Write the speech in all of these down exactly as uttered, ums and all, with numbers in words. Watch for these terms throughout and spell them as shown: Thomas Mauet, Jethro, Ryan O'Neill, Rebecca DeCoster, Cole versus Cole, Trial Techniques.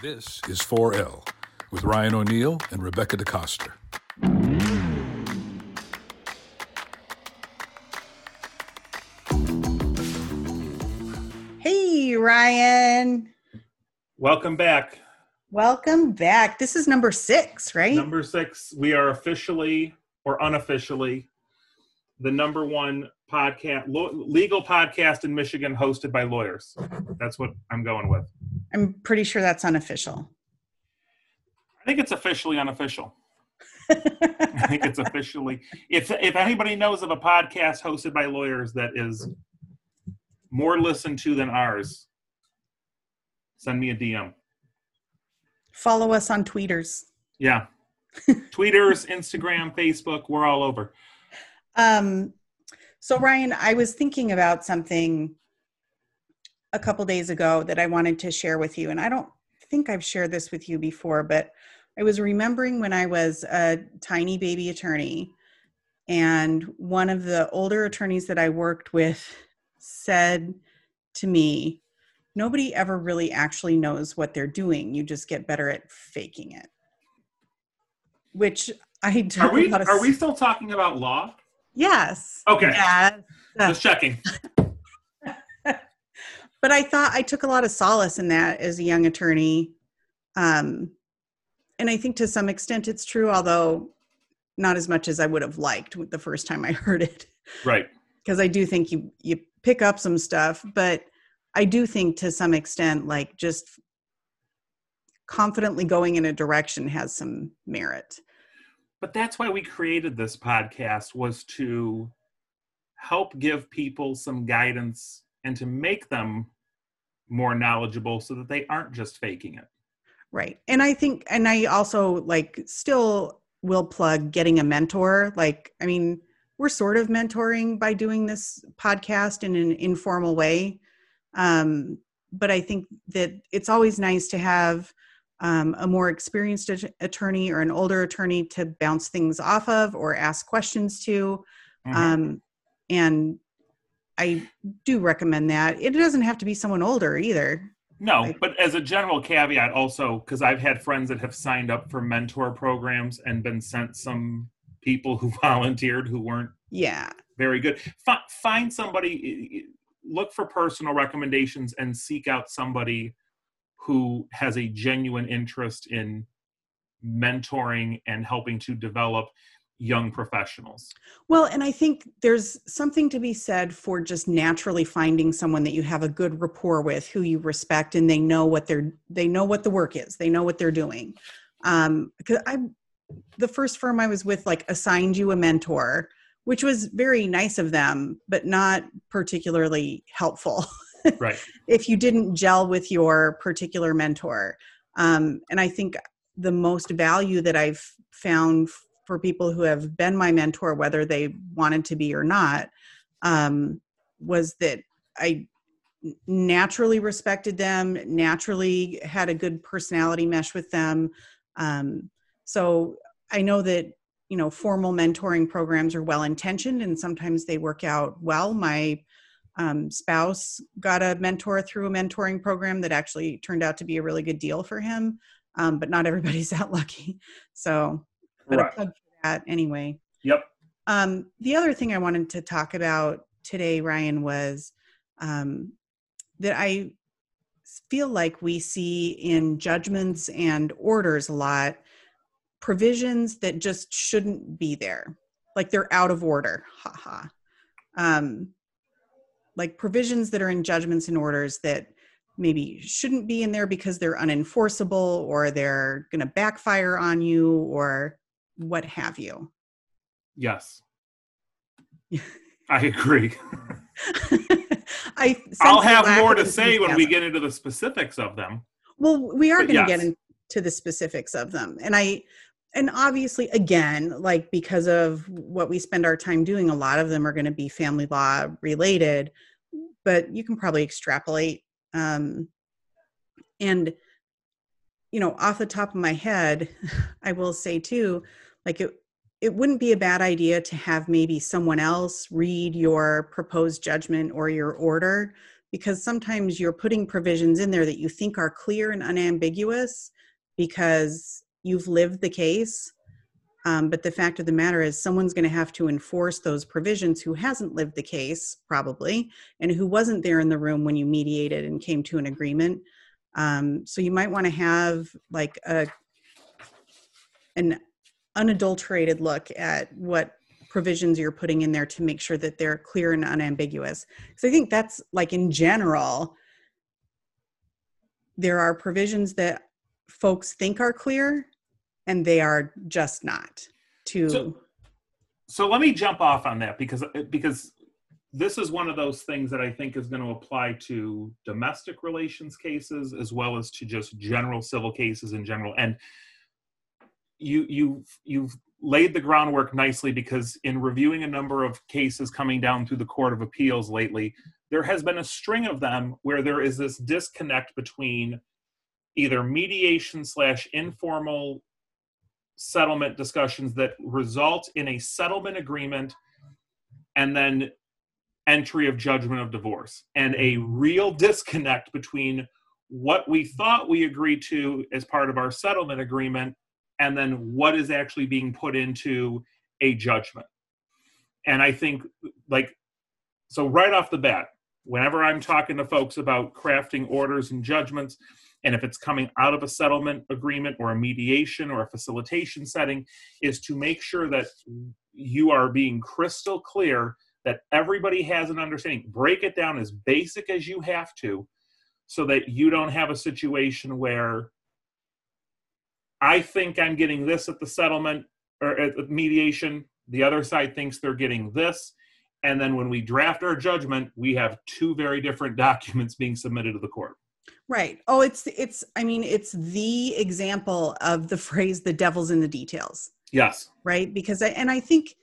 This is four L with Ryan O'Neill and Rebecca DeCoster. Hey, Ryan. Welcome back. Welcome back. This is number six, right? Number six. We are officially or unofficially the number one podcast, lo- legal podcast in Michigan hosted by lawyers. That's what I'm going with. I'm pretty sure that's unofficial. I think it's officially unofficial. I think it's officially. If if anybody knows of a podcast hosted by lawyers that is more listened to than ours, send me a D M. Follow us on tweeters. Yeah. Tweeters, Instagram, Facebook, we're all over. Um, so Ryan, I was thinking about something a couple days ago that I wanted to share with you. And I don't think I've shared this with you before, but I was remembering when I was a tiny baby attorney, and one of the older attorneys that I worked with said to me, nobody ever really actually knows what they're doing. You just get better at faking it. Which I don't know. Are we, are we still talking about law? Yes. Okay. Yes. Just checking. But I thought I took a lot of solace in that as a young attorney. Um, and I think to some extent it's true, although not as much as I would have liked the first time I heard it. Right. Because I do think you, you pick up some stuff, but I do think to some extent, like just confidently going in a direction has some merit. But that's why we created this podcast, was to help give people some guidance and to make them more knowledgeable so that they aren't just faking it. Right. And I think, and I also like still will plug getting a mentor. Like, I mean, we're sort of mentoring by doing this podcast in an informal way. Um, but I think that it's always nice to have um, a more experienced at- attorney or an older attorney to bounce things off of or ask questions to. Mm-hmm. Um, and I do recommend that. It doesn't have to be someone older either. No, like, but as a general caveat also, because I've had friends that have signed up for mentor programs and been sent some people who volunteered who weren't yeah. very good. F- find somebody, look for personal recommendations and seek out somebody who has a genuine interest in mentoring and helping to develop young professionals. Well, and I think there's something to be said for just naturally finding someone that you have a good rapport with, who you respect, and they know what they're they know what the work is. They know what they're doing. Um, because I, the first firm I was with, like assigned you a mentor, which was very nice of them, but not particularly helpful. Right. If you didn't gel with your particular mentor, um, and I think the most value that I've found for people who have been my mentor, whether they wanted to be or not, um, was that I naturally respected them, naturally had a good personality mesh with them. Um, so I know that, you know, formal mentoring programs are well-intentioned and sometimes they work out well. My um, spouse got a mentor through a mentoring program that actually turned out to be a really good deal for him, um, but not everybody's that lucky. So... But right. A plug for that anyway. Yep. Um, the other thing I wanted to talk about today, Ryan, was um, that I feel like we see in judgments and orders a lot provisions that just shouldn't be there. Like they're out of order. Ha ha. Um, like provisions that are in judgments and orders that maybe shouldn't be in there because they're unenforceable or they're going to backfire on you or what have you. Yes. I agree. I I'll have more to say when we get into the specifics of them. Well, we are going to yes. get into the specifics of them. And I, and obviously again, like because of what we spend our time doing, a lot of them are going to be family law related, but you can probably extrapolate. Um, and, you know, off the top of my head, I will say too, like it, it wouldn't be a bad idea to have maybe someone else read your proposed judgment or your order because sometimes you're putting provisions in there that you think are clear and unambiguous because you've lived the case. Um, but the fact of the matter is someone's going to have to enforce those provisions who hasn't lived the case probably, and who wasn't there in the room when you mediated and came to an agreement. Um, so you might want to have like a, an unadulterated look at what provisions you're putting in there to make sure that they're clear and unambiguous. So I think that's like in general, there are provisions that folks think are clear and they are just not. To so, so let me jump off on that because because this is one of those things that I think is going to apply to domestic relations cases as well as to just general civil cases in general. And you you you've laid the groundwork nicely, because in reviewing a number of cases coming down through the Court of Appeals lately, there has been a string of them where there is this disconnect between either mediation slash informal settlement discussions that result in a settlement agreement and then entry of judgment of divorce, and a real disconnect between what we thought we agreed to as part of our settlement agreement and then what is actually being put into a judgment. And I think, like, so right off the bat, whenever I'm talking to folks about crafting orders and judgments, and if it's coming out of a settlement agreement or a mediation or a facilitation setting, is to make sure that you are being crystal clear that everybody has an understanding. Break it down as basic as you have to, so that you don't have a situation where I think I'm getting this at the settlement or at mediation, the other side thinks they're getting this, and then when we draft our judgment, we have two very different documents being submitted to the court. Right. Oh, it's, it's, I mean, it's the example of the phrase, the devil's in the details. Yes. Right. Because I, and I think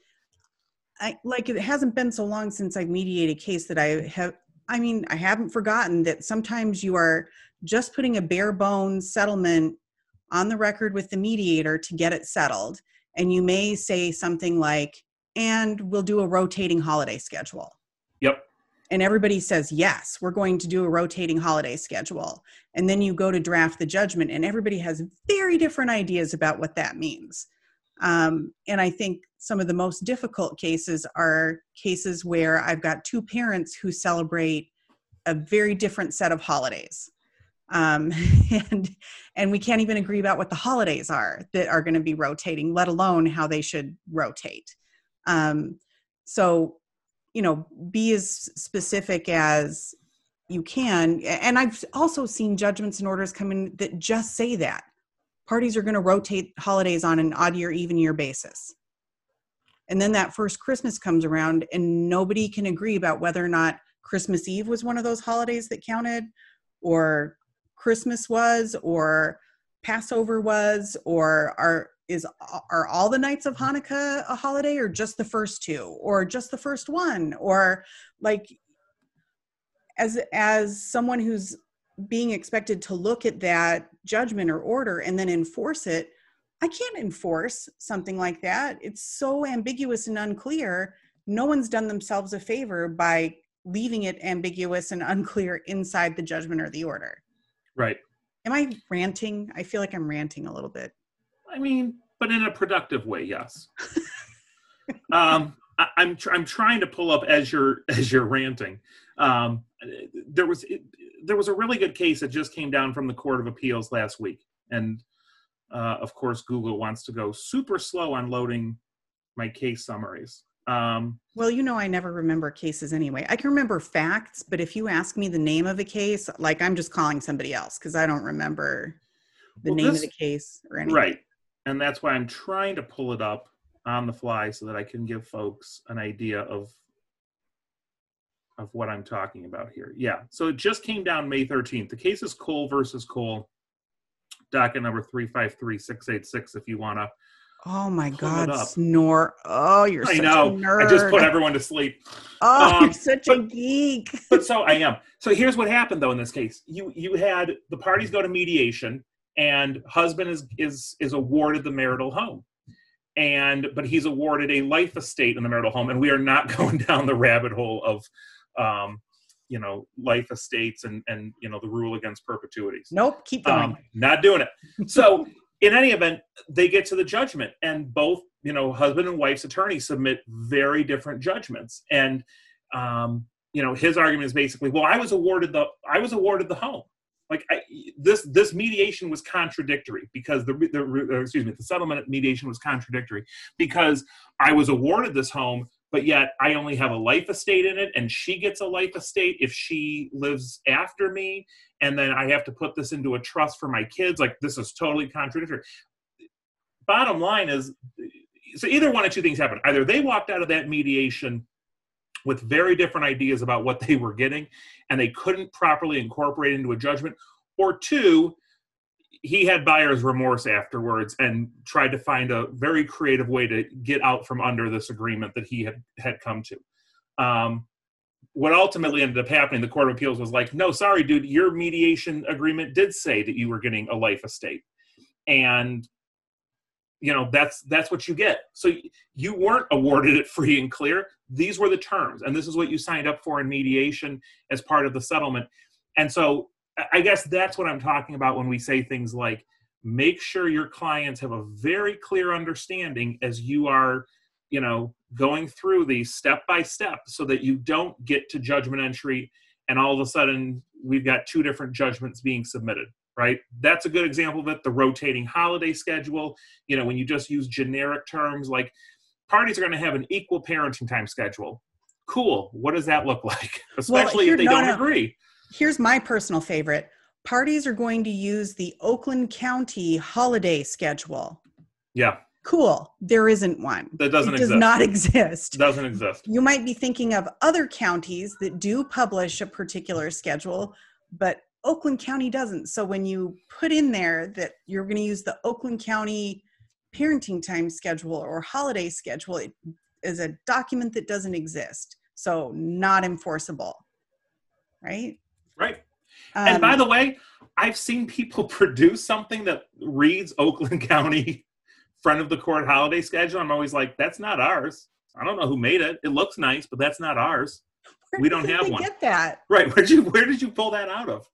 I, like, it hasn't been so long since I've mediated a case that I have, I mean, I haven't forgotten that sometimes you are just putting a bare bones settlement on the record with the mediator to get it settled. And you may say something like, and we'll do a rotating holiday schedule. Yep. And everybody says, yes, we're going to do a rotating holiday schedule. And then you go to draft the judgment and everybody has very different ideas about what that means. Um, and I think some of the most difficult cases are cases where I've got two parents who celebrate a very different set of holidays. Um, and, and we can't even agree about what the holidays are that are going to be rotating, let alone how they should rotate. Um, so, you know, be as specific as you can. And I've also seen judgments and orders come in that just say that parties are going to rotate holidays on an odd year, even year basis. And then that first Christmas comes around and nobody can agree about whether or not Christmas Eve was one of those holidays that counted, or Christmas was, or Passover was, or are is are all the nights of Hanukkah a holiday, or just the first two, or just the first one, or like as as someone who's being expected to look at that judgment or order and then enforce it, I can't enforce something like that. It's so ambiguous and unclear. No one's done themselves a favor by leaving it ambiguous and unclear inside the judgment or the order. Right. Am I ranting? I feel like I'm ranting a little bit. I mean, but in a productive way, yes. um, I, I'm tr- I'm trying to pull up as you're as you're ranting. Um, there was it, there was a really good case that just came down from the Court of Appeals last week, and uh, of course, Google wants to go super slow on loading my case summaries. Um, well, you know, I never remember cases anyway. I can remember facts, but if you ask me the name of a case, like I'm just calling somebody else because I don't remember the well, name this, of the case or anything. Right. And that's why I'm trying to pull it up on the fly so that I can give folks an idea of, of what I'm talking about here. Yeah. So it just came down May thirteenth. The case is Cole versus Cole, docket number three five three six eight six, if you want to. Oh my God, snore. Oh, you're such a nerd. I know. I just put everyone to sleep. Oh, um, you're such but, a geek. But so I am. So here's what happened, though, in this case. You you had the parties go to mediation, and husband is is is awarded the marital home. And but he's awarded a life estate in the marital home, and we are not going down the rabbit hole of um, you know, life estates and, and, you know, the rule against perpetuities. Nope. Keep going. Um, not doing it. So in any event, they get to the judgment, and both, you know, husband and wife's attorneys submit very different judgments. And, um, you know, his argument is basically, well, I was awarded the, I was awarded the home. Like I, this, this mediation was contradictory because the, the, excuse me, the settlement mediation was contradictory because I was awarded this home, but yet I only have a life estate in it, and she gets a life estate if she lives after me. And then I have to put this into a trust for my kids. Like, this is totally contradictory. Bottom line is, so either one of two things happened. Either they walked out of that mediation with very different ideas about what they were getting, and they couldn't properly incorporate into a judgment, or two, he had buyer's remorse afterwards and tried to find a very creative way to get out from under this agreement that he had, had come to. Um, what ultimately ended up happening, the Court of Appeals was like, no, sorry, dude, your mediation agreement did say that you were getting a life estate. And, you know, that's, that's what you get. So you weren't awarded it free and clear. These were the terms, and this is what you signed up for in mediation as part of the settlement. And so I guess that's what I'm talking about when we say things like, make sure your clients have a very clear understanding as you are, you know, going through these step by step, so that you don't get to judgment entry and all of a sudden we've got two different judgments being submitted, right? That's a good example of it. The rotating holiday schedule, you know, when you just use generic terms like parties are going to have an equal parenting time schedule. Cool. What does that look like? Especially well, if they don't a- agree. Here's my personal favorite. Parties are going to use the Oakland County holiday schedule. Yeah. Cool. There isn't one. That doesn't exist. It does not exist. Doesn't exist. You might be thinking of other counties that do publish a particular schedule, but Oakland County doesn't. So when you put in there that you're going to use the Oakland County parenting time schedule or holiday schedule, it is a document that doesn't exist. So not enforceable. Right? Right. Um, and by the way, I've seen people produce something that reads Oakland County front of the court holiday schedule. I'm always like, that's not ours. I don't know who made it. It looks nice, but that's not ours. We don't have one. Where did they get that? Right. Where'd you, where did you pull that out of?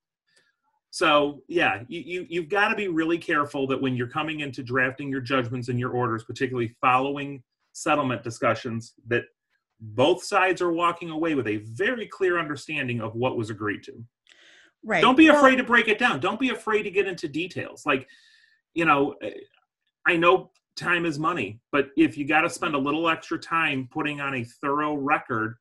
So yeah, you, you, you've got to be really careful that when you're coming into drafting your judgments and your orders, particularly following settlement discussions, that both sides are walking away with a very clear understanding of what was agreed to. Right. Don't be afraid well, to break it down. Don't be afraid to get into details. Like, you know, I know time is money, but if you got to spend a little extra time putting on a thorough record,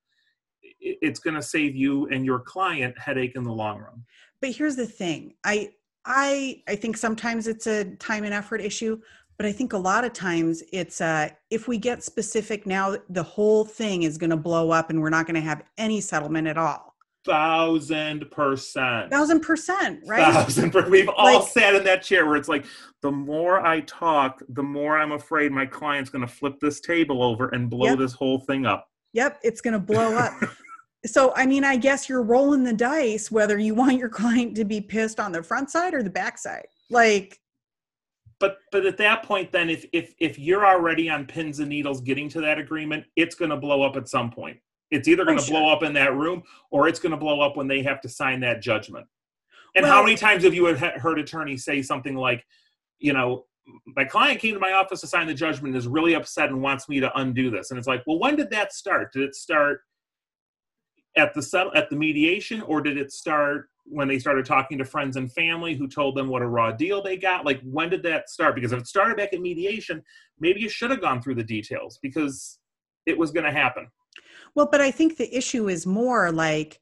it's going to save you and your client headache in the long run. But here's the thing. I, I, I think sometimes it's a time and effort issue. But I think a lot of times it's, uh, if we get specific now, the whole thing is going to blow up and we're not going to have any settlement at all. Thousand percent. Thousand percent, right? Thousand per- We've like, all sat in that chair where it's like, the more I talk, the more I'm afraid my client's going to flip this table over and blow yep. this whole thing up. Yep, it's going to blow up. So, I mean, I guess you're rolling the dice whether you want your client to be pissed on the front side or the back side. Like... But but at that point, then, if if if you're already on pins and needles getting to that agreement, it's going to blow up at some point. It's either going to oh, sure. blow up in that room, or it's going to blow up when they have to sign that judgment. And well, how many times have you heard attorneys say something like, you know, my client came to my office to sign the judgment and is really upset and wants me to undo this? And it's like, well, when did that start? Did it start at the settle, at the mediation, or did it start when they started talking to friends and family who told them what a raw deal they got? Like, when did that start? Because if it started back at mediation, maybe you should have gone through the details because it was going to happen. Well, but I think the issue is more like,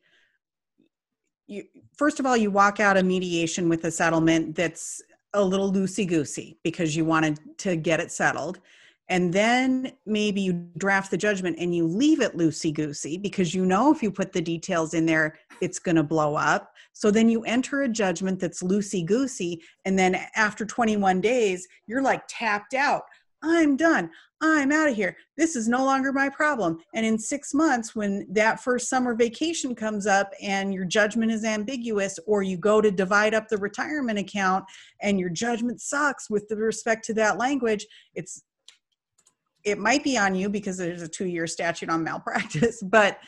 you, first of all, you walk out of mediation with a settlement that's a little loosey-goosey because you wanted to get it settled. And then maybe you draft the judgment and you leave it loosey-goosey because you know if you put the details in there, it's going to blow up. So then you enter a judgment that's loosey-goosey, and then after twenty-one days, you're like tapped out. I'm done. I'm out of here. This is no longer my problem. And in six months, when that first summer vacation comes up and your judgment is ambiguous, or you go to divide up the retirement account and your judgment sucks with respect to that language, it's... It might be on you because there's a two-year statute on malpractice, but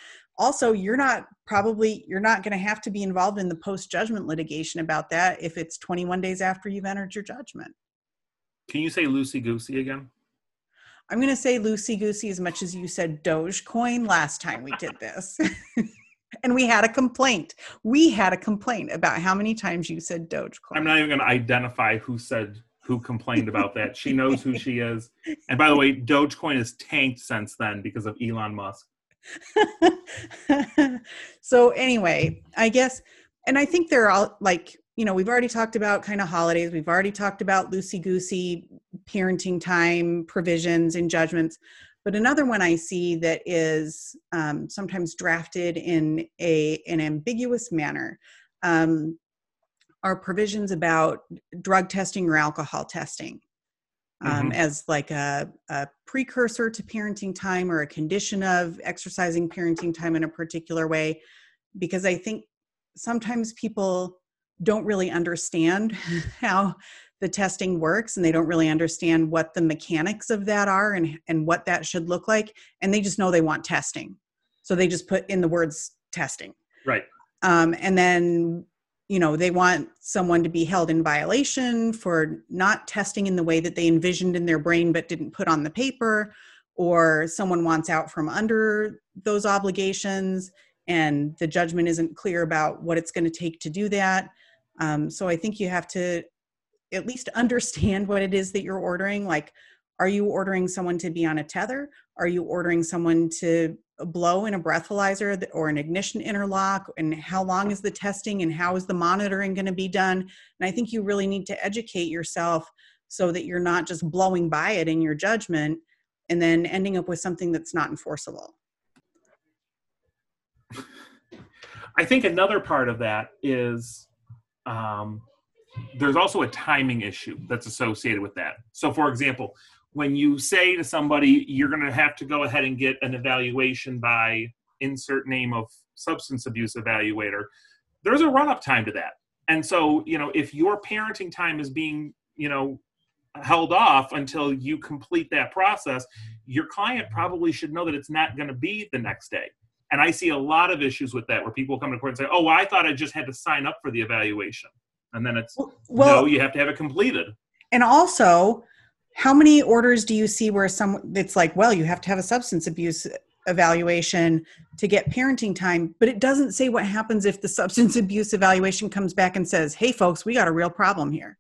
Also, you're not probably, you're not going to have to be involved in the post-judgment litigation about that if it's twenty-one days after you've entered your judgment. Can you say loosey-goosey again? I'm going to say loosey-goosey as much as you said Dogecoin last time we did this. And we had a complaint. We had a complaint about how many times you said Dogecoin. I'm not even going to identify who said, who complained about that. She knows who she is. And by the way, Dogecoin has tanked since then because of Elon Musk. So anyway, I guess, and I think they're all like, you know, we've already talked about kind of holidays. We've already talked about loosey-goosey parenting time provisions and judgments. But another one I see that is um, sometimes drafted in a an ambiguous manner um, are provisions about drug testing or alcohol testing um, mm-hmm. as like a, a precursor to parenting time or a condition of exercising parenting time in a particular way. Because I think sometimes people don't really understand how the testing works, and they don't really understand what the mechanics of that are and, and what that should look like. And they just know they want testing. So they just put in the words testing. Right. Um, and then, you know, they want someone to be held in violation for not testing in the way that they envisioned in their brain, but didn't put on the paper, or someone wants out from under those obligations and the judgment isn't clear about what it's going to take to do that. Um, so I think you have to at least understand what it is that you're ordering. Like, are you ordering someone to be on a tether? Are you ordering someone to blow in a breathalyzer or an ignition interlock? And how long is the testing, and how is the monitoring going to be done? And I think you really need to educate yourself so that you're not just blowing by it in your judgment and then ending up with something that's not enforceable. I think another part of that is, um, there's also a timing issue that's associated with that. So for example, when you say to somebody, you're going to have to go ahead and get an evaluation by insert name of substance abuse evaluator, there's a run-up time to that. And so, you know, if your parenting time is being, you know, held off until you complete that process, your client probably should know that it's not going to be the next day. And I see a lot of issues with that where people come to court and say, oh, well, I thought I just had to sign up for the evaluation. And then it's, well, no, you have to have it completed. And also, how many orders do you see where some, it's like, well, you have to have a substance abuse evaluation to get parenting time, but it doesn't say what happens if the substance abuse evaluation comes back and says, hey, folks, we got a real problem here.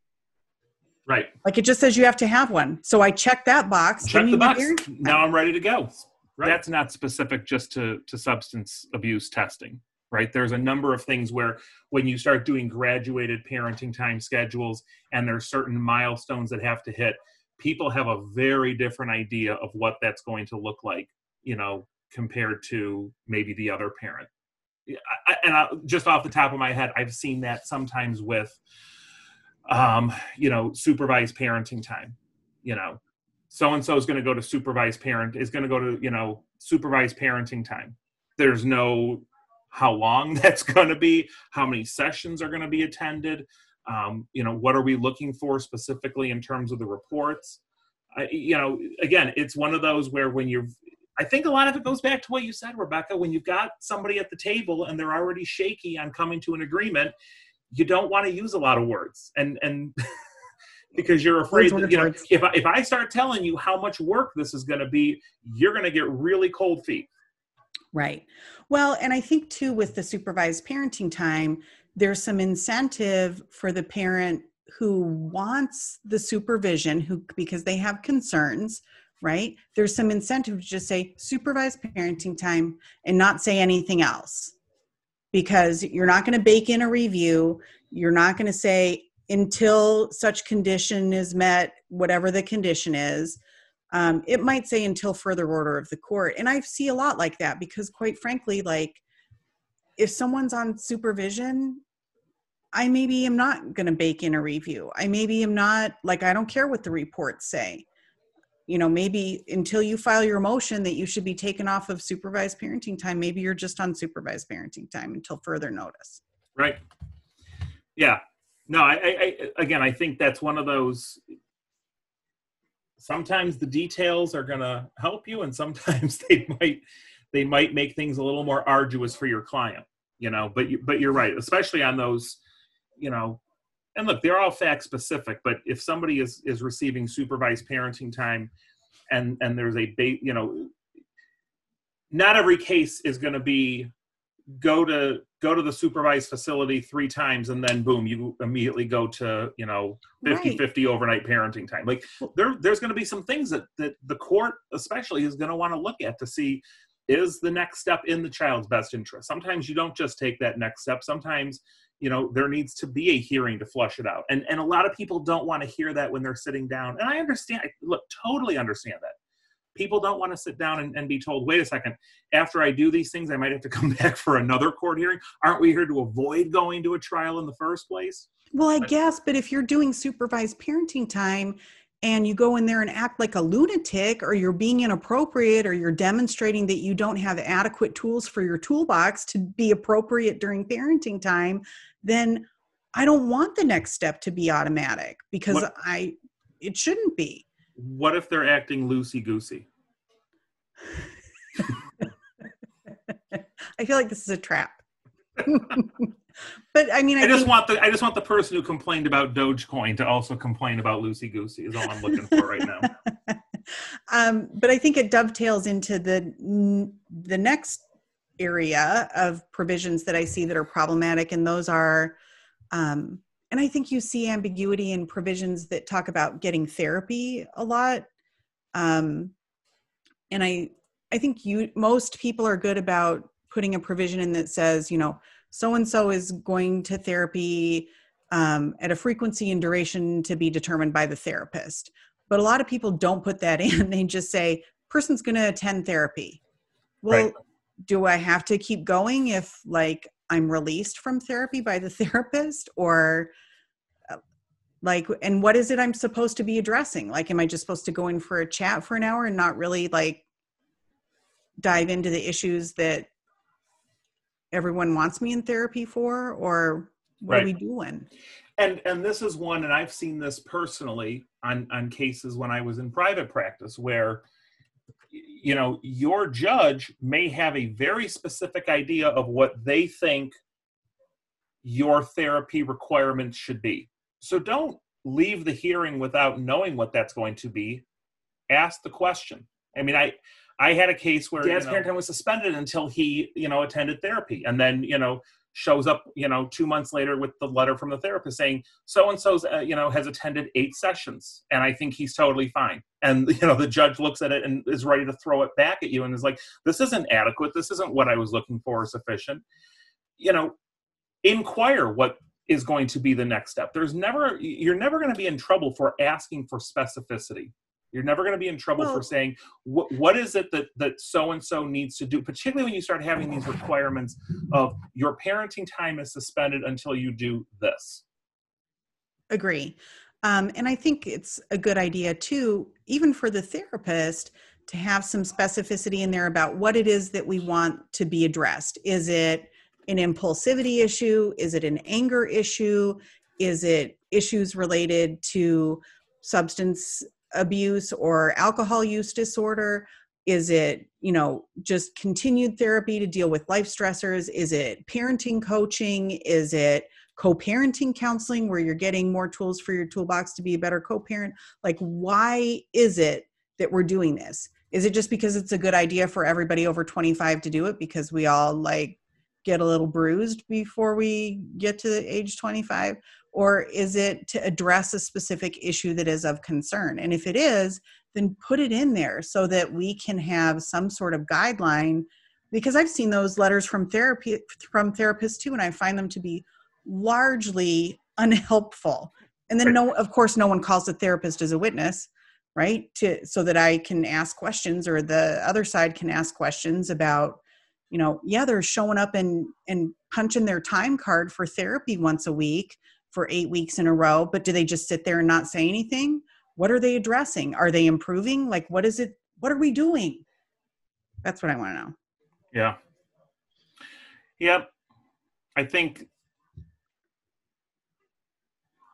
Right. Like, it just says you have to have one. So I checked that box. Check the box. Now I'm ready to go. Right. That's not specific just to, to substance abuse testing. Right? There's a number of things where when you start doing graduated parenting time schedules and there's certain milestones that have to hit, people have a very different idea of what that's going to look like, you know, compared to maybe the other parent. I, and I, just off the top of my head, I've seen that sometimes with, um, you know, supervised parenting time, you know, so-and-so is going to go to supervised parent is going to go to, you know, supervised parenting time. There's no how long that's going to be, how many sessions are going to be attended, um, you know, what are we looking for specifically in terms of the reports? I, you know, again, it's one of those where when you're, I think a lot of it goes back to what you said, Rebecca, when you've got somebody at the table and they're already shaky on coming to an agreement, you don't want to use a lot of words. And, and because you're afraid that, you know, if I, if I start telling you how much work this is going to be, you're going to get really cold feet. Right. Well, and I think too, with the supervised parenting time, there's some incentive for the parent who wants the supervision, who, because they have concerns, right? There's some incentive to just say supervised parenting time and not say anything else, because you're not going to bake in a review. You're not going to say until such condition is met, whatever the condition is. Um, it might say until further order of the court. And I see a lot like that because, quite frankly, like if someone's on supervision, I maybe am not going to bake in a review. I maybe am not, like, I don't care what the reports say. You know, maybe until you file your motion that you should be taken off of supervised parenting time, maybe you're just on supervised parenting time until further notice. Right. Yeah. No, I, I, I again, I think that's one of those. Sometimes the details are going to help you, and sometimes they might they might make things a little more arduous for your client, you know, but, you, but you're right, especially on those, you know, and look, they're all fact specific, but if somebody is, is receiving supervised parenting time and, and there's a, ba- you know, not every case is going to be go to, go to the supervised facility three times and then boom, you immediately go to, you know, fifty fifty overnight parenting time. Like there, there's going to be some things that, that the court especially is going to want to look at to see is the next step in the child's best interest. Sometimes you don't just take that next step. Sometimes, you know, there needs to be a hearing to flush it out. And, and a lot of people don't want to hear that when they're sitting down. And I understand, I look, totally understand that. People don't want to sit down and, and be told, wait a second, after I do these things, I might have to come back for another court hearing. Aren't we here to avoid going to a trial in the first place? Well, I but, guess, but if you're doing supervised parenting time and you go in there and act like a lunatic or you're being inappropriate or you're demonstrating that you don't have adequate tools for your toolbox to be appropriate during parenting time, then I don't want the next step to be automatic because what, I it shouldn't be. What if they're acting loosey-goosey? I feel like this is a trap. But I mean, I, I just think, want the I just want the person who complained about Dogecoin to also complain about loosey-goosey is all I'm looking for right now. Um, but I think it dovetails into the the next area of provisions that I see that are problematic, and those are. Um, And I think you see ambiguity in provisions that talk about getting therapy a lot. Um, and I I think you most people are good about putting a provision in that says, you know, so-and-so is going to therapy um, at a frequency and duration to be determined by the therapist. But a lot of people don't put that in. They just say, person's going to attend therapy. Well, right. Do I have to keep going if like, I'm released from therapy by the therapist or like, and what is it I'm supposed to be addressing? Like, am I just supposed to go in for a chat for an hour and not really like dive into the issues that everyone wants me in therapy for, or what right. are we doing? And, and this is one, and I've seen this personally on, on cases when I was in private practice where you know, your judge may have a very specific idea of what they think your therapy requirements should be. So don't leave the hearing without knowing what that's going to be. Ask the question. I mean, I I had a case where dad's parent time was suspended until he, you know, attended therapy. And then, you know, shows up, you know, two months later with the letter from the therapist saying, so-and-so's, uh, you know, has attended eight sessions and I think he's totally fine. And, you know, the judge looks at it and is ready to throw it back at you and is like, this isn't adequate. This isn't what I was looking for or sufficient. You know, inquire what is going to be the next step. There's never, you're never going to be in trouble for asking for specificity. You're never going to be in trouble well, for saying, what, what is it that, that so-and-so needs to do, particularly when you start having these requirements of your parenting time is suspended until you do this. Agree. Um, and I think it's a good idea, too, even for the therapist, to have some specificity in there about what it is that we want to be addressed. Is it an impulsivity issue? Is it an anger issue? Is it issues related to substance abuse or alcohol use disorder? Is it, you know, just continued therapy to deal with life stressors? Is it parenting coaching? Is it co-parenting counseling where you're getting more tools for your toolbox to be a better co-parent? Like, why is it that we're doing this? Is it just because it's a good idea for everybody over twenty-five to do it because we all like get a little bruised before we get to age twenty-five? Or is it to address a specific issue that is of concern? And if it is, then put it in there so that we can have some sort of guideline, because I've seen those letters from therapy, from therapists too, and I find them to be largely unhelpful. And then no, of course, no one calls the therapist as a witness, right? To, so that I can ask questions or the other side can ask questions about, you know, yeah, they're showing up and, and punching their time card for therapy once a week for eight weeks in a row, but do they just sit there and not say anything? What are they addressing? Are they improving? Like, what is it? What are we doing? That's what I want to know. Yeah. Yep. I think,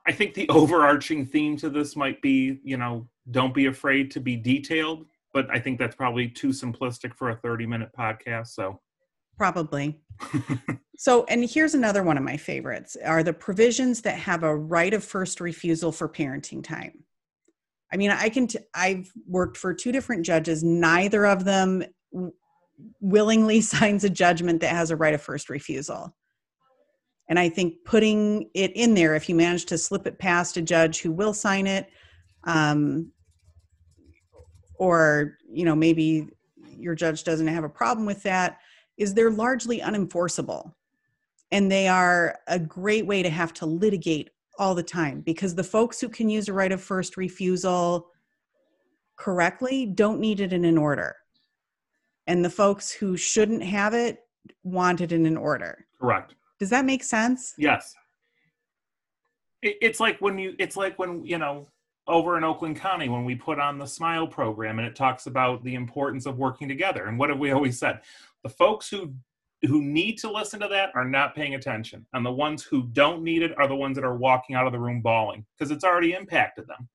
I think the overarching theme to this might be, you know, don't be afraid to be detailed, but I think that's probably too simplistic for a thirty minute podcast. So probably. So, and here's another one of my favorites are the provisions that have a right of first refusal for parenting time. I mean, I can, t- I've worked for two different judges. Neither of them w- willingly signs a judgment that has a right of first refusal. And I think putting it in there, if you manage to slip it past a judge who will sign it, um, or, you know, maybe your judge doesn't have a problem with that, is they're largely unenforceable. And they are a great way to have to litigate all the time, because the folks who can use a right of first refusal correctly don't need it in an order. And the folks who shouldn't have it want it in an order. Correct. Does that make sense? Yes. It's like when you, it's like when, you know, over in Oakland County, when we put on the SMILE program and it talks about the importance of working together. And what have we always said? The folks who who need to listen to that are not paying attention. And the ones who don't need it are the ones that are walking out of the room bawling because it's already impacted them.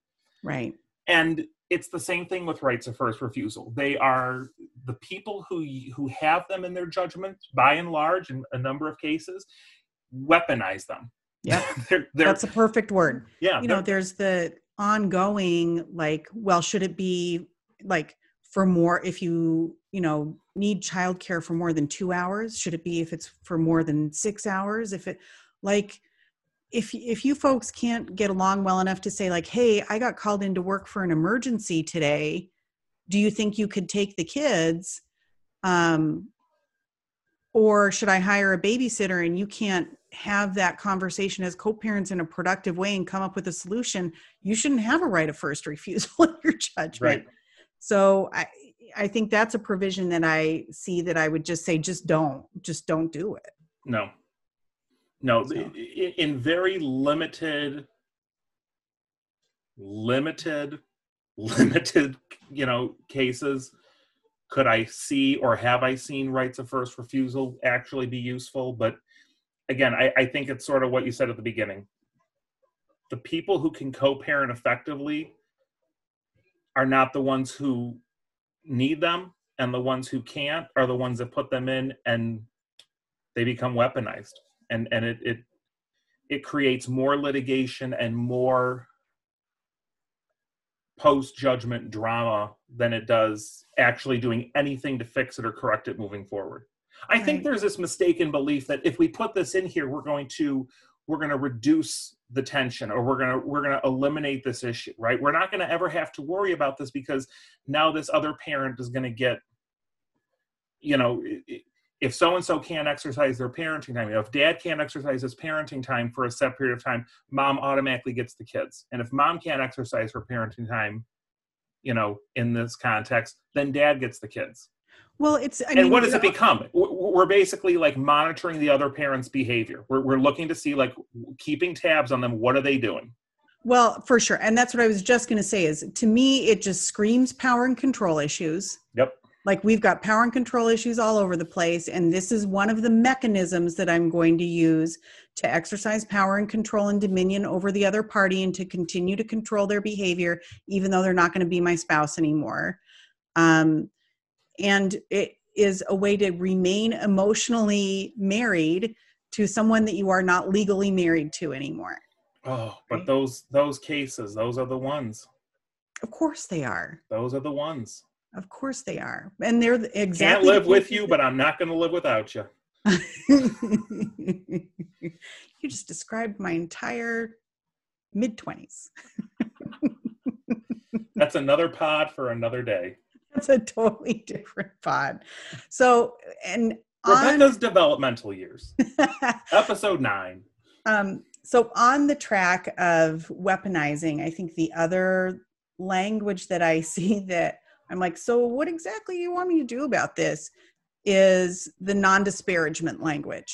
Right. And it's the same thing with rights of first refusal. They are the people who who have them in their judgment, by and large, in a number of cases, weaponize them. Yeah, they're, they're, that's a perfect word. Yeah. You know, there's the ongoing, like, well, should it be like for more, if you, you know, need childcare for more than two hours? Should it be if it's for more than six hours? If it, like, if if you folks can't get along well enough to say, like, hey, I got called into work for an emergency today. Do you think you could take the kids? Um, or should I hire a babysitter? And you can't have that conversation as co-parents in a productive way and come up with a solution. You shouldn't have a right of first refusal in your judgment. Right. So I, I think that's a provision that I see that I would just say, just don't, just don't do it. No, no, so. in very limited, limited, limited, you know, cases, could I see, or have I seen rights of first refusal actually be useful? But again, I, I think it's sort of what you said at the beginning. The people who can co-parent effectively are not the ones who need them, and the ones who can't are the ones that put them in, and they become weaponized, and and it it it creates more litigation and more post-judgment drama than it does actually doing anything to fix it or correct it moving forward. I right. think there's this mistaken belief that if we put this in here, we're going to we're going to reduce the tension, or we're going to, we're going to eliminate this issue, right? We're not going to ever have to worry about this because now this other parent is going to get, you know, if so-and-so can't exercise their parenting time, you know, if dad can't exercise his parenting time for a set period of time, mom automatically gets the kids. And if mom can't exercise her parenting time, you know, in this context, then dad gets the kids. Well, it's, I mean, and what does it become? We're basically like monitoring the other parent's behavior. We're we're looking to see, like, keeping tabs on them. What are they doing? Well, for sure. And that's what I was just going to say is, to me, it just screams power and control issues. Yep. Like, we've got power and control issues all over the place. And this is one of the mechanisms that I'm going to use to exercise power and control and dominion over the other party and to continue to control their behavior, even though they're not going to be my spouse anymore. Um, And it is a way to remain emotionally married to someone that you are not legally married to anymore. Oh, but right? those those cases, those are the ones. Of course they are. Those are the ones. Of course they are. And they're exactly. Can't live with you, but I'm not going to live without you. You just described my entire mid-twenties. That's another pod for another day. That's a totally different pod. So, and on Rebecca's developmental years, episode nine. Um, so on the track of weaponizing, I think the other language that I see that I'm like, so what exactly do you want me to do about this, is the non-disparagement language.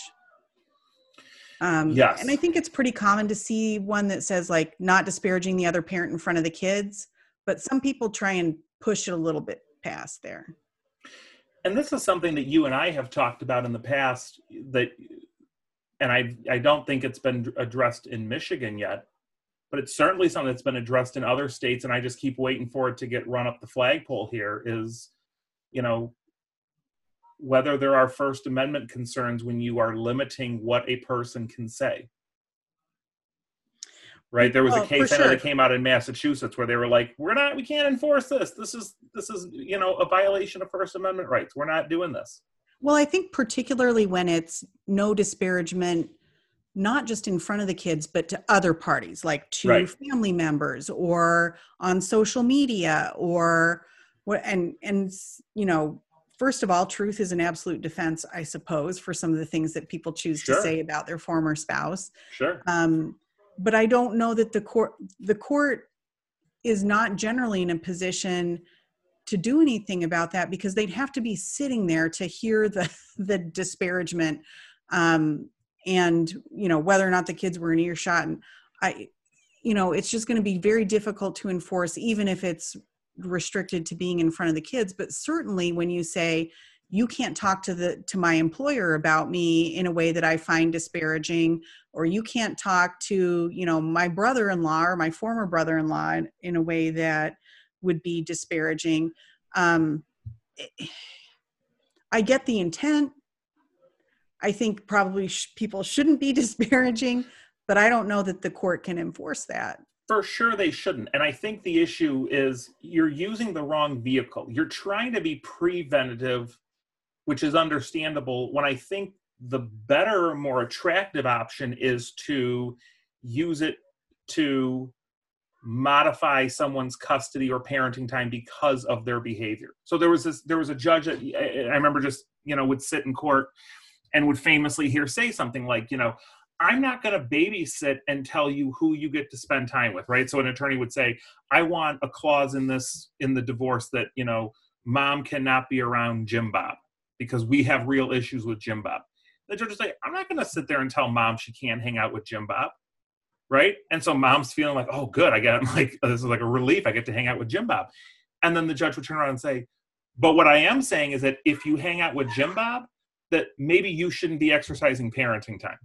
Um, yes. And I think it's pretty common to see one that says, like, not disparaging the other parent in front of the kids, but some people try and push it a little bit past there. And this is something that you and I have talked about in the past, that, and I I don't think it's been addressed in Michigan yet, but it's certainly something that's been addressed in other states, and I just keep waiting for it to get run up the flagpole here, is, you know, whether there are First Amendment concerns when you are limiting what a person can say. Right? There was oh, a case I know, sure. that came out in Massachusetts where they were like, we're not, we can't enforce this. This is, this is, you know, a violation of First Amendment rights. We're not doing this. Well, I think particularly when it's no disparagement, not just in front of the kids, but to other parties, like to right. family members or on social media or what, and, and, you know, first of all, truth is an absolute defense, I suppose, for some of the things that people choose sure. to say about their former spouse. Sure. Um, but I don't know that the court, the court is not generally in a position to do anything about that, because they'd have to be sitting there to hear the, the disparagement, um, and, you know, whether or not the kids were in earshot. And I, you know, it's just going to be very difficult to enforce, even if it's restricted to being in front of the kids. But certainly when you say you can't talk to the to my employer about me in a way that I find disparaging, or you can't talk to, you know, my brother-in-law or my former brother-in-law in, in a way that would be disparaging, um it, I get the intent. I think probably sh- people shouldn't be disparaging, but I don't know that the court can enforce that. For sure they shouldn't. And I think the issue is you're using the wrong vehicle. You're trying to be preventative, which is understandable, when I think the better, more attractive option is to use it to modify someone's custody or parenting time because of their behavior. So there was this, there was a judge that I remember just, you know, would sit in court and would famously hear say something like, you know, I'm not going to babysit and tell you who you get to spend time with, right? So an attorney would say, I want a clause in this, in the divorce that, you know, mom cannot be around Jim Bob because we have real issues with Jim Bob. The judge would say, I'm not going to sit there and tell mom she can't hang out with Jim Bob, right? And so mom's feeling like, oh, good, I got, like, this is like a relief. I get to hang out with Jim Bob. And then the judge would turn around and say, but what I am saying is that if you hang out with Jim Bob, that maybe you shouldn't be exercising parenting time.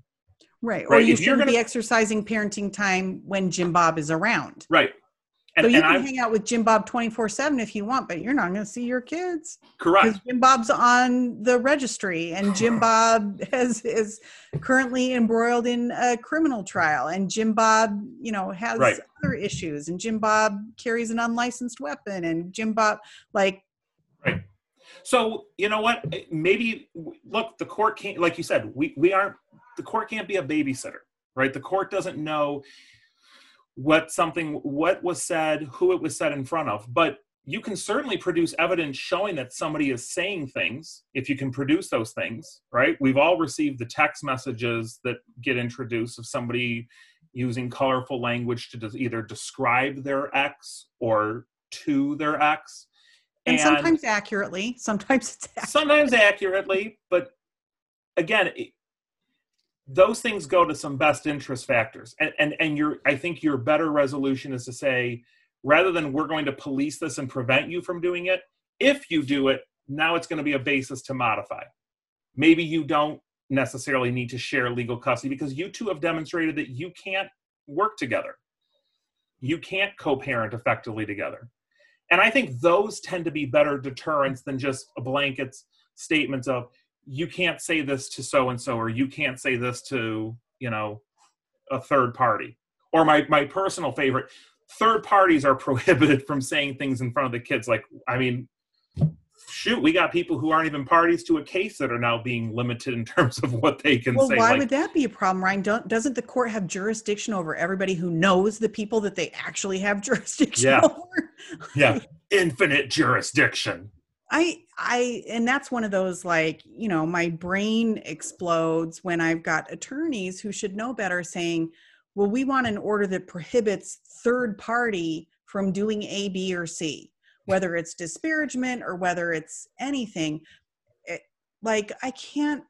Right. Or right. you if shouldn't gonna... be exercising parenting time when Jim Bob is around. Right. And, so you and can I'm... hang out with Jim Bob twenty-four seven if you want, but you're not going to see your kids. Correct. Because Jim Bob's on the registry, and Jim Bob has, is currently embroiled in a criminal trial, and Jim Bob, you know, has right. other issues, and Jim Bob carries an unlicensed weapon, and Jim Bob, like... Right. So, you know what? Maybe, look, the court can't, like you said, we, we aren't, the court can't be a babysitter, right? The court doesn't know what something, what was said, who it was said in front of, but you can certainly produce evidence showing that somebody is saying things, if you can produce those things, right? We've all received the text messages that get introduced of somebody using colorful language to either describe their ex or to their ex. And, and sometimes accurately, sometimes it's accurate. Sometimes accurately, but again, it, those things go to some best interest factors. And, and, and your, I think your better resolution is to say, rather than we're going to police this and prevent you from doing it, if you do it, now it's going to be a basis to modify. Maybe you don't necessarily need to share legal custody because you two have demonstrated that you can't work together. You can't co-parent effectively together. And I think those tend to be better deterrents than just a blanket statements of, you can't say this to so-and-so, or you can't say this to, you know, a third party. Or my, my personal favorite, third parties are prohibited from saying things in front of the kids. Like, I mean, shoot, we got people who aren't even parties to a case that are now being limited in terms of what they can well, say. Well, why like, would that be a problem, Ryan? Don't, doesn't the court have jurisdiction over everybody who knows the people that they actually have jurisdiction yeah. over? Yeah, infinite jurisdiction. I, I, and that's one of those, like, you know, my brain explodes when I've got attorneys who should know better saying, well, we want an order that prohibits third party from doing A, B, or C, whether it's disparagement or whether it's anything. It, like, I can't,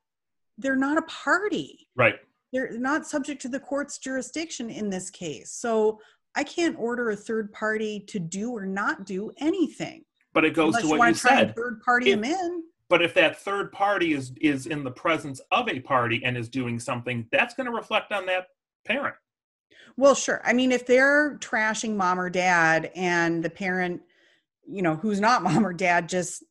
they're not a party. Right. They're not subject to the court's jurisdiction in this case. So I can't order a third party to do or not do anything. But it goes Unless to what you, you said. Third party if, them in. But if that third party is is in the presence of a party and is doing something, that's going to reflect on that parent. Well, sure. I mean, if they're trashing mom or dad and the parent, you know, who's not mom or dad just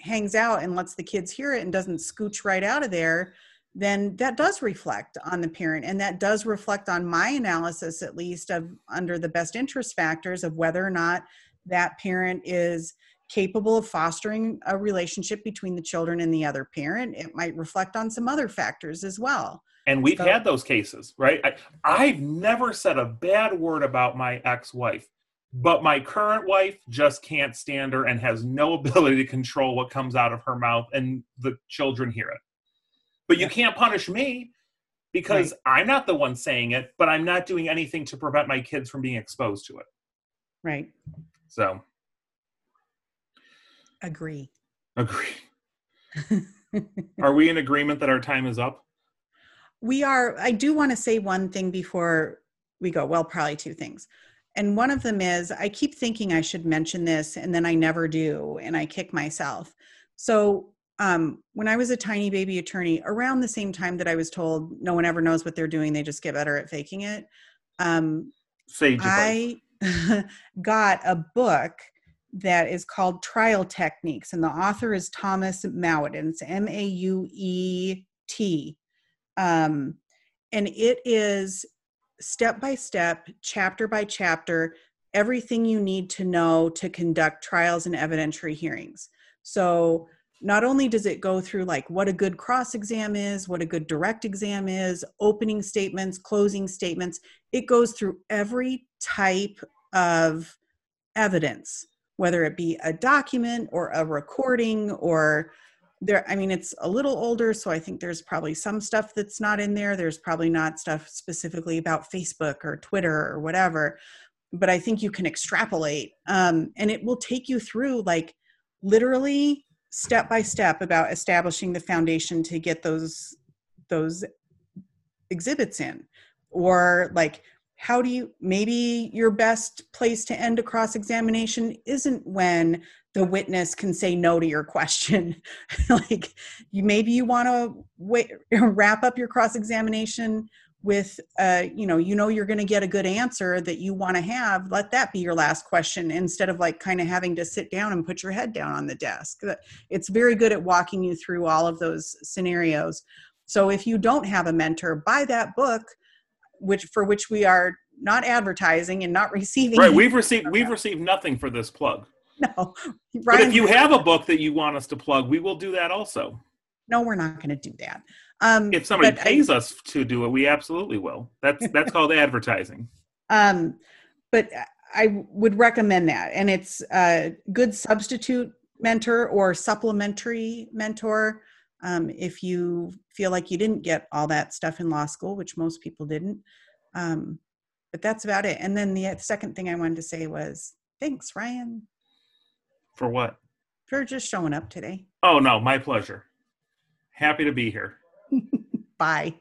hangs out and lets the kids hear it and doesn't scooch right out of there, then that does reflect on the parent. And that does reflect on my analysis, at least, of under the best interest factors of whether or not that parent is capable of fostering a relationship between the children and the other parent. It might reflect on some other factors as well. And we've so, had those cases, right? I, I've never said a bad word about my ex-wife, but my current wife just can't stand her and has no ability to control what comes out of her mouth, and the children hear it. But you yeah. can't punish me because right. I'm not the one saying it, but I'm not doing anything to prevent my kids from being exposed to it. Right. So. Agree. Agree. Are we in agreement that our time is up? We are. I do want to say one thing before we go. Well, probably two things. And one of them is I keep thinking I should mention this and then I never do and I kick myself. So um, when I was a tiny baby attorney, around the same time that I was told no one ever knows what they're doing, they just get better at faking it. Um, I got a book that is called Trial Techniques, and the author is Thomas Mauet. It's M A U E T. Um, and it is step by step, chapter by chapter, everything you need to know to conduct trials and evidentiary hearings. So not only does it go through like what a good cross-exam is, what a good direct exam is, opening statements, closing statements, it goes through every type of evidence, whether it be a document or a recording or there, I mean, it's a little older, so I think there's probably some stuff that's not in there. There's probably not stuff specifically about Facebook or Twitter or whatever, but I think you can extrapolate. Um, and it will take you through like literally step by step about establishing the foundation to get those, those exhibits in, or like, how do you, maybe your best place to end a cross-examination isn't when the witness can say no to your question. Like you, maybe you want to wait, wrap up your cross-examination with, uh, you know, you know, you're going to get a good answer that you want to have. Let that be your last question instead of like kind of having to sit down and put your head down on the desk. It's very good at walking you through all of those scenarios. So if you don't have a mentor, buy that book, which for which we are not advertising and not receiving. Right. We've received, we've received nothing for this plug. No. Ryan, but if you have a book that you want us to plug, we will do that also. No, we're not going to do that. Um, if somebody pays I, us to do it, we absolutely will. That's, that's called advertising. Um, but I would recommend that. And it's a good substitute mentor or supplementary mentor. Um, if you feel like you didn't get all that stuff in law school, which most people didn't. Um, but that's about it. And then the second thing I wanted to say was, thanks, Ryan. For what? For just showing up today. Oh, no, my pleasure. Happy to be here. Bye.